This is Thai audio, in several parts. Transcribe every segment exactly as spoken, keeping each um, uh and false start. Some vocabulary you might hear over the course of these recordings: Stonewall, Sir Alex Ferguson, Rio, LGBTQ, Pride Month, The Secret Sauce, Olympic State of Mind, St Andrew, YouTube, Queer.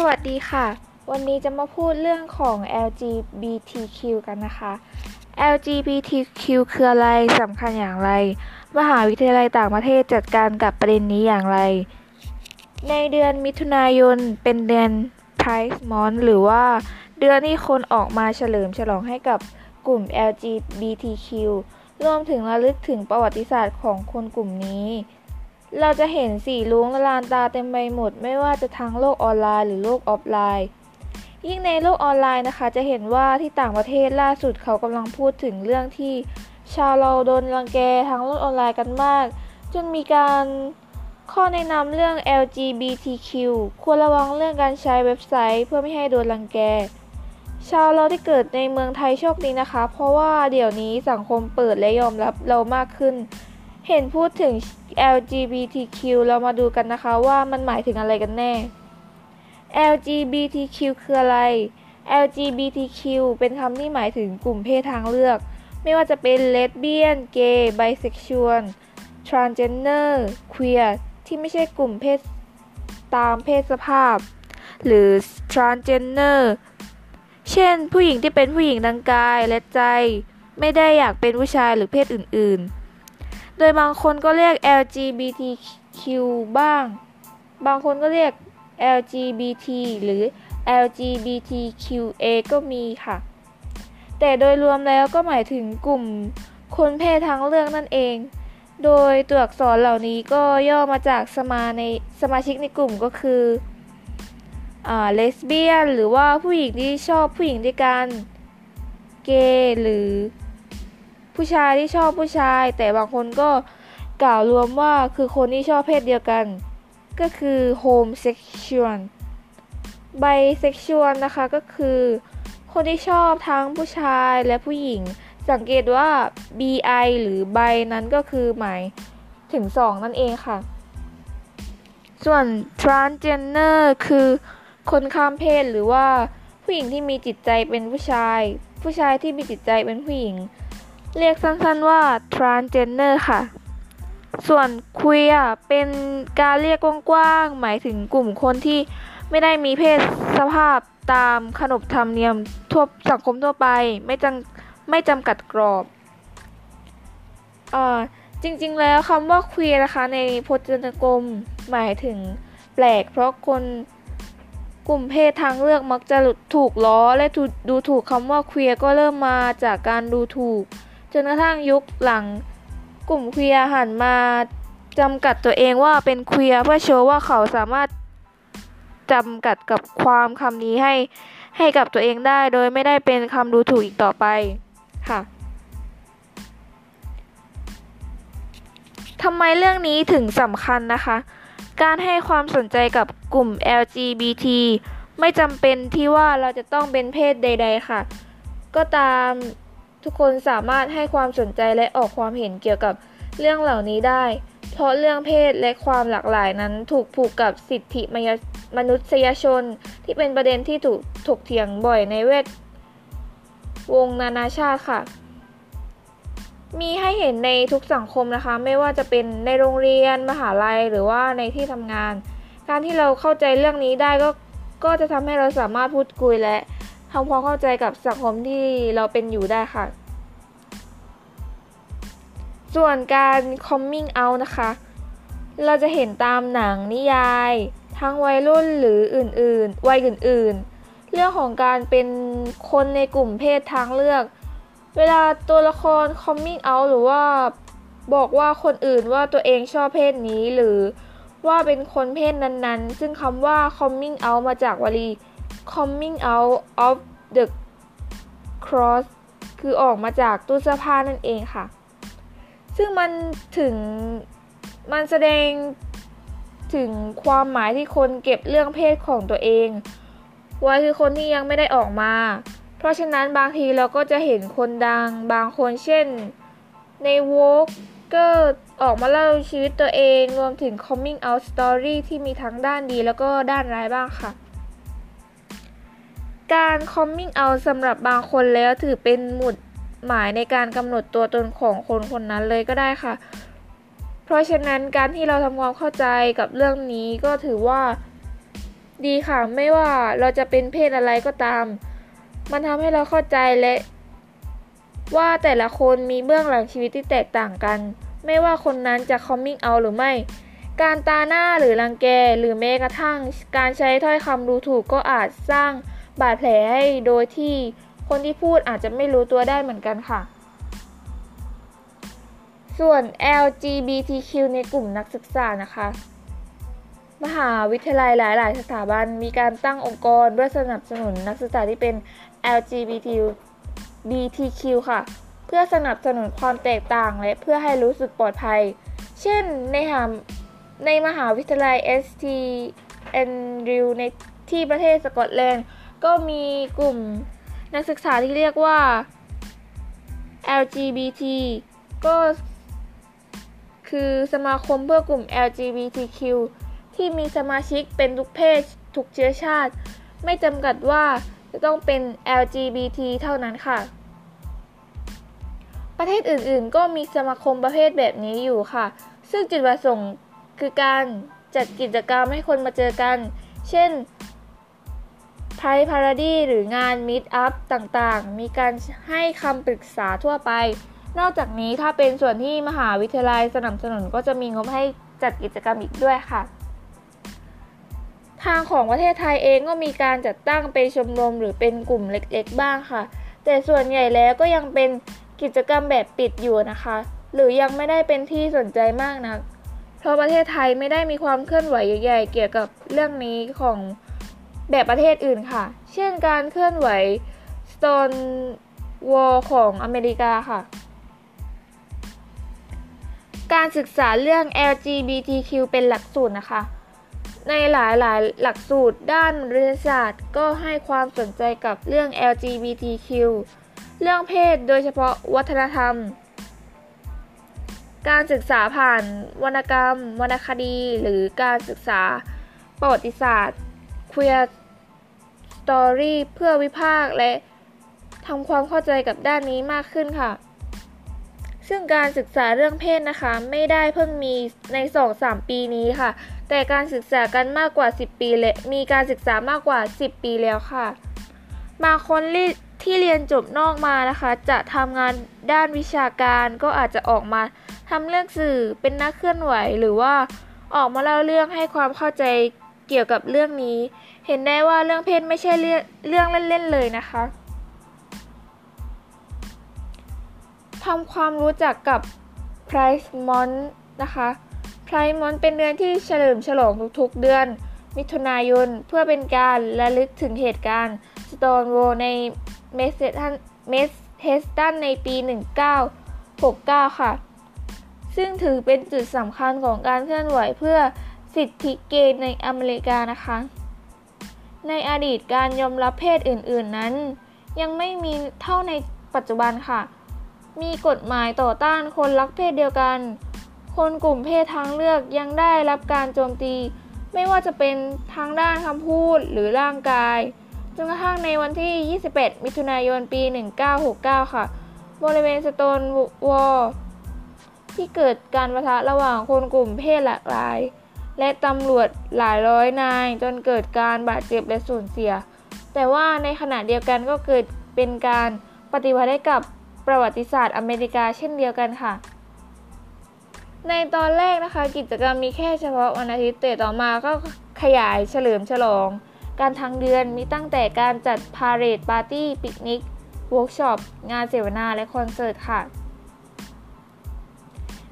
สวัสดีค่ะวันนี้จะมาพูดเรื่องของ แอล จี บี ที คิว กันนะคะ แอล จี บี ที คิว คืออะไรสำคัญอย่างไรมหาวิทยาลัยต่างประเทศจัดการกับประเด็นนี้อย่างไรในเดือนมิถุนายนเป็นเดือน Pride Month หรือว่าเดือนที่คนออกมาเฉลิมฉลองให้กับกลุ่ม แอล จี บี ที คิว รวมถึงระลึกถึงประวัติศาสตร์ของคนกลุ่มนี้เราจะเห็นสีรุ้งละลานตาเต็มไปหมดไม่ว่าจะทางโลกออนไลน์หรือโลกออฟไลน์ยิ่งในโลกออนไลน์นะคะจะเห็นว่าที่ต่างประเทศล่าสุดเขากำลังพูดถึงเรื่องที่ชาวเราโดนรังแกทางโลกออนไลน์กันมากจนมีการข้อแนะนำเรื่อง แอล จี บี ที คิว ควรระวังเรื่องการใช้เว็บไซต์เพื่อไม่ให้โดนรังแกชาวเราที่เกิดในเมืองไทยโชคดีนะคะเพราะว่าเดี๋ยวนี้สังคมเปิดและยอมรับเรามากขึ้นเห็นพูดถึง แอล จี บี ที คิว เรามาดูกันนะคะว่ามันหมายถึงอะไรกันแน่ แอล จี บี ที คิว คืออะไร แอล จี บี ที คิว เป็นคำที่หมายถึงกลุ่มเพศทางเลือกไม่ว่าจะเป็นเลสเบี้ยนเกย์ไบเซ็กชวลทรานส์เจนเดอร์ Queer ที่ไม่ใช่กลุ่มเพศตามเพศสภาพหรือทรานส์เจนเดอร์เช่นผู้หญิงที่เป็นผู้หญิงทางกายและใจไม่ได้อยากเป็นผู้ชายหรือเพศอื่นๆโดยบางคนก็เรียก แอล จี บี ที คิว บ้างบางคนก็เรียก แอล จี บี ที หรือ แอล จี บี ที คิว เอ ก็มีค่ะแต่โดยรวมแล้วก็หมายถึงกลุ่มคนเพศทางเลือกนั่นเองโดยตัวอักษรเหล่านี้ก็ย่อมาจากสมาในสมาชิกในกลุ่มก็คืออ่าเลสเบี้ยนหรือว่าผู้หญิงที่ชอบผู้หญิงด้วยกันเกย์หรือผู้ชายที่ชอบผู้ชายแต่บางคนก็กล่าวรวมว่าคือคนที่ชอบเพศเดียวกันก็คือโฮมเซ็กชวลไบเซ็กชวลนะคะก็คือคนที่ชอบทั้งผู้ชายและผู้หญิงสังเกตว่า บี ไอ หรือไบนั้นก็คือหมายถึงสองนั่นเองค่ะส่วนทรานส์เจนเดอร์คือคนข้ามเพศหรือว่าผู้หญิงที่มีจิตใจเป็นผู้ชายผู้ชายที่มีจิตใจเป็นผู้หญิงเรียกสั้นๆว่า transgender ค่ะส่วน queer เป็นการเรียกกว้างๆหมายถึงกลุ่มคนที่ไม่ได้มีเพศสภาพตามขนบธรรมเนียมทั่วสังคมทั่วไปไม่จำไม่จำกัดกรอบเอ่อจริงๆแล้วคำว่า queer นะคะในพจนกรมหมายถึงแปลกเพราะคนกลุ่มเพศทางเลือกมักจะถูกล้อและดูถูกคำว่า queer ก็เริ่มมาจากการดูถูกจนกระทั่งยุคหลังกลุ่มเควียร์หันมาจำกัดตัวเองว่าเป็นเควียร์เพื่อโชว์ว่าเขาสามารถจำกัดกับความคำนี้ให้ให้กับตัวเองได้โดยไม่ได้เป็นคำดูถูกอีกต่อไปค่ะทำไมเรื่องนี้ถึงสำคัญนะคะการให้ความสนใจกับกลุ่ม แอล จี บี ที ไม่จำเป็นที่ว่าเราจะต้องเป็นเพศใดๆค่ะก็ตามทุกคนสามารถให้ความสนใจและออกความเห็นเกี่ยวกับเรื่องเหล่านี้ได้เพราะเรื่องเพศและความหลากหลายนั้นถูกผูกกับสิทธิมนุษยชนที่เป็นประเด็นที่ถูกถกเถียงบ่อยในแวดวงนานาชาติค่ะมีให้เห็นในทุกสังคมนะคะไม่ว่าจะเป็นในโรงเรียนมหาลัยหรือว่าในที่ทำงานการที่เราเข้าใจเรื่องนี้ได้ก็ก็จะทำให้เราสามารถพูดคุยและทำความเข้าใจกับสังคมที่เราเป็นอยู่ได้ค่ะส่วนการ coming out นะคะเราจะเห็นตามหนังนิยายทั้งวัยรุ่นหรืออื่นๆวัยอื่นๆเรื่องของการเป็นคนในกลุ่มเพศทางเลือกเวลาตัวละคร coming out หรือว่าบอกว่าคนอื่นว่าตัวเองชอบเพศนี้หรือว่าเป็นคนเพศนั้นๆซึ่งคำว่า coming out มาจากวลีComing out of the cross คือออกมาจากตู้เสื้อผ้านั่นเองค่ะซึ่งมันถึงมันแสดงถึงความหมายที่คนเก็บเรื่องเพศของตัวเองไว้คือคนที่ยังไม่ได้ออกมาเพราะฉะนั้นบางทีเราก็จะเห็นคนดังบางคนเช่นในวอล์กเกอร์ออกมาเล่าชีวิตตัวเองรวมถึง coming out story ที่มีทั้งด้านดีแล้วก็ด้านร้ายบ้างค่ะการ coming out สำหรับบางคนแล้วถือเป็นหมุดหมายในการกำหนดตัวตนของคนคนนั้นเลยก็ได้ค่ะเพราะฉะนั้นการที่เราทำความเข้าใจกับเรื่องนี้ก็ถือว่า ดีค่ะไม่ว่าเราจะเป็นเพศอะไรก็ตามมันทำให้เราเข้าใจและว่าแต่ละคนมีเบื้องหลังชีวิตที่แตกต่างกันไม่ว่าคนนั้นจะคอมมิ่งเอาท์หรือไม่การตาหน้าหรือรังแกหรือแม้กระทั่งการใช้ถ้อยคำดูถูกก็อาจสร้างบาดแผลให้โดยที่คนที่พูดอาจจะไม่รู้ตัวได้เหมือนกันค่ะส่วน แอล จี บี ที คิว ในกลุ่มนักศึกษานะคะมหาวิทยาลัยหลายๆสถาบันมีการตั้งองค์กรเพื่อสนับสนุนนักศึกษาที่เป็น แอล จี บี ที คิว ค่ะเพื่อสนับสนุนความแตกต่างและเพื่อให้รู้สึกปลอดภัยเช่นในหาในมหาวิทยาลัย St Andrew ในที่ประเทศสกอตแลนด์ก็มีกลุ่มนักศึกษาที่เรียกว่า แอล จี บี ที ก็คือสมาคมเพื่อกลุ่ม แอล จี บี ที คิว ที่มีสมาชิกเป็นทุกเพศทุกเชื้อชาติไม่จำกัดว่าจะต้องเป็น แอล จี บี ที เท่านั้นค่ะประเทศอื่นๆก็มีสมาคมประเภทแบบนี้อยู่ค่ะซึ่งจุดประสงค์คือการจัดกิจกรรมให้คนมาเจอกันเช่น Pride Parade หรืองาน Meet Up ต่างๆมีการให้คำปรึกษาทั่วไปนอกจากนี้ถ้าเป็นส่วนที่มหาวิทยาลัยสนับสนุนก็จะมีงบให้จัดกิจกรรมอีกด้วยค่ะทางของประเทศไทยเองก็มีการจัดตั้งเป็นชมรมหรือเป็นกลุ่มเล็กๆบ้างค่ะแต่ส่วนใหญ่แล้วก็ยังเป็นกิจกรรมแบบปิดอยู่นะคะหรือยังไม่ได้เป็นที่สนใจมากนักเพราะประเทศไทยไม่ได้มีความเคลื่อนไหวใหญ่ๆเกี่ยวกับเรื่องนี้ของแบบประเทศอื่นค่ะเช่นการเคลื่อนไหว Stonewall ของอเมริกาค่ะการศึกษาเรื่อง แอล จี บี ที คิว เป็นหลักสูตรนะคะในหลายๆหลักสูตรด้านมนุษยศาสตร์ก็ให้ความสนใจกับเรื่อง แอล จี บี ที คิว เรื่องเพศโดยเฉพาะวัฒนธรรมการศึกษาผ่านวรรณกรรมวรรณคดีหรือการศึกษาประวัติศาสตร์ Queer Story เพื่อวิพากษ์และทำความเข้าใจกับด้านนี้มากขึ้นค่ะซึ่งการศึกษาเรื่องเพศนะคะไม่ได้เพิ่งมีใน สองถึงสาม ปีนี้ค่ะแต่การศึกษากันมากกว่าสิบปีและมีการศึกษามากกว่าสิบปีแล้วค่ะบางคนที่เรียนจบนอกมานะคะจะทำงานด้านวิชาการก็อาจจะออกมาทำเรื่องสื่อเป็นนักเคลื่อนไหวหรือว่าออกมาเล่าเรื่องให้ความเข้าใจเกี่ยวกับเรื่องนี้เห็นได้ว่าเรื่องเพศไม่ใช่เรื่องเล่นๆเลยนะคะทำความรู้จักกับ Pride Month นะคะ Pride Month เป็นเดือนที่เฉลิมฉลองทุกๆเดือนมิถุนายนเพื่อเป็นการระลึกถึงเหตุการณ์ Stonewall ในเมสเทสตันในปีหนึ่งเก้าหกเก้าค่ะซึ่งถือเป็นจุดสำคัญของการเคลื่อนไหวเพื่อสิทธิเกย์ในอเมริกานะคะในอดีตการยอมรับเพศอื่นๆนั้นยังไม่มีเท่าในปัจจุบันค่ะมีกฎหมายต่อต้านคนรักเพศเดียวกันคนกลุ่มเพศทางเลือกยังได้รับการโจมตีไม่ว่าจะเป็นทางด้านคำพูดหรือร่างกายจนกระทั่งในวันที่ยี่สิบแปดมิถุนายนปีหนึ่งเก้าหกเก้าค่ะบริเวณสโตนวอลที่เกิดการปะทะระหว่างคนกลุ่มเพศหลากหลายและตำรวจหลายร้อยนายจนเกิดการบาดเจ็บและสูญเสียแต่ว่าในขณะเดียวกันก็เกิดเป็นการปฏิวัติให้กับประวัติศาสตร์อเมริกาเช่นเดียวกันค่ะในตอนแรกนะคะกิจกรรมมีแค่เฉพาะวันอาทิตย์แต่ต่อมาก็ขยายเฉลิมฉลองการทั้งเดือนมีตั้งแต่การจัดพาเหรดปาร์ตี้ปิกนิกเวิร์กช็อปงานเสวนาและคอนเสิร์ตค่ะ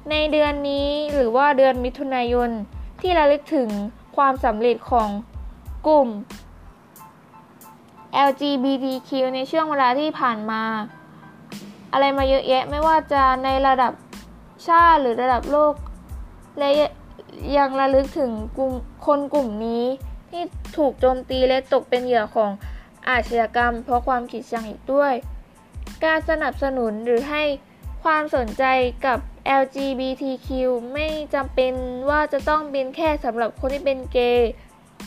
ในเดือนนี้หรือว่าเดือนมิถุนายนที่ระลึกถึงความสำเร็จของกลุ่ม แอล จี บี ที คิว ในช่วงเวลาที่ผ่านมาอะไรมาเยอะแยะไม่ว่าจะในระดับชาติหรือระดับโลกและยังระลึกถึงคนกลุ่มนี้ที่ถูกโจมตีและตกเป็นเหยื่อของอาชญากรรมเพราะความขีดเส้นอีกด้วยการสนับสนุนหรือให้ความสนใจกับ แอล จี บี ที คิว ไม่จำเป็นว่าจะต้องเป็นแค่สำหรับคนที่เป็นเกย์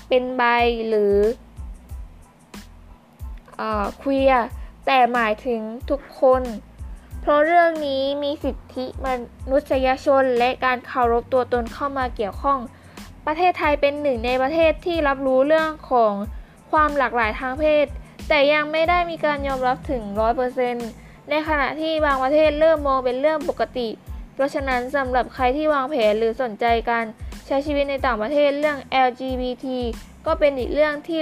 เป็นไบหรือเอ่อ Queer แต่หมายถึงทุกคนเพราะเรื่องนี้มีสิทธิมนุษยชนและการเคารพตัวตนเข้ามาเกี่ยวข้อง ประเทศไทยเป็นหนึ่งในประเทศที่รับรู้เรื่องของความหลากหลายทางเพศแต่ยังไม่ได้มีการยอมรับถึง ร้อยเปอร์เซ็นต์ ในขณะที่บางประเทศเริ่มมองเป็นเรื่องปกติเพราะฉะนั้นสำหรับใครที่วางแผนหรือสนใจการใช้ชีวิตในต่างประเทศเรื่อง แอล จี บี ที ก็เป็นอีกเรื่องที่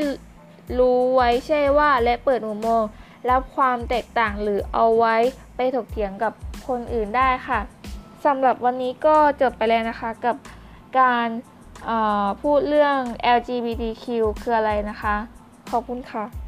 รู้ไว้ใช่ว่าและเปิดมุมมองรับความแตกต่างหรือเอาไว้ไปถกเถียงกับคนอื่นได้ค่ะสำหรับวันนี้ก็จบไปแล้วนะคะกับการพูดเรื่อง แอล จี บี ที คิว คืออะไรนะคะขอบคุณค่ะ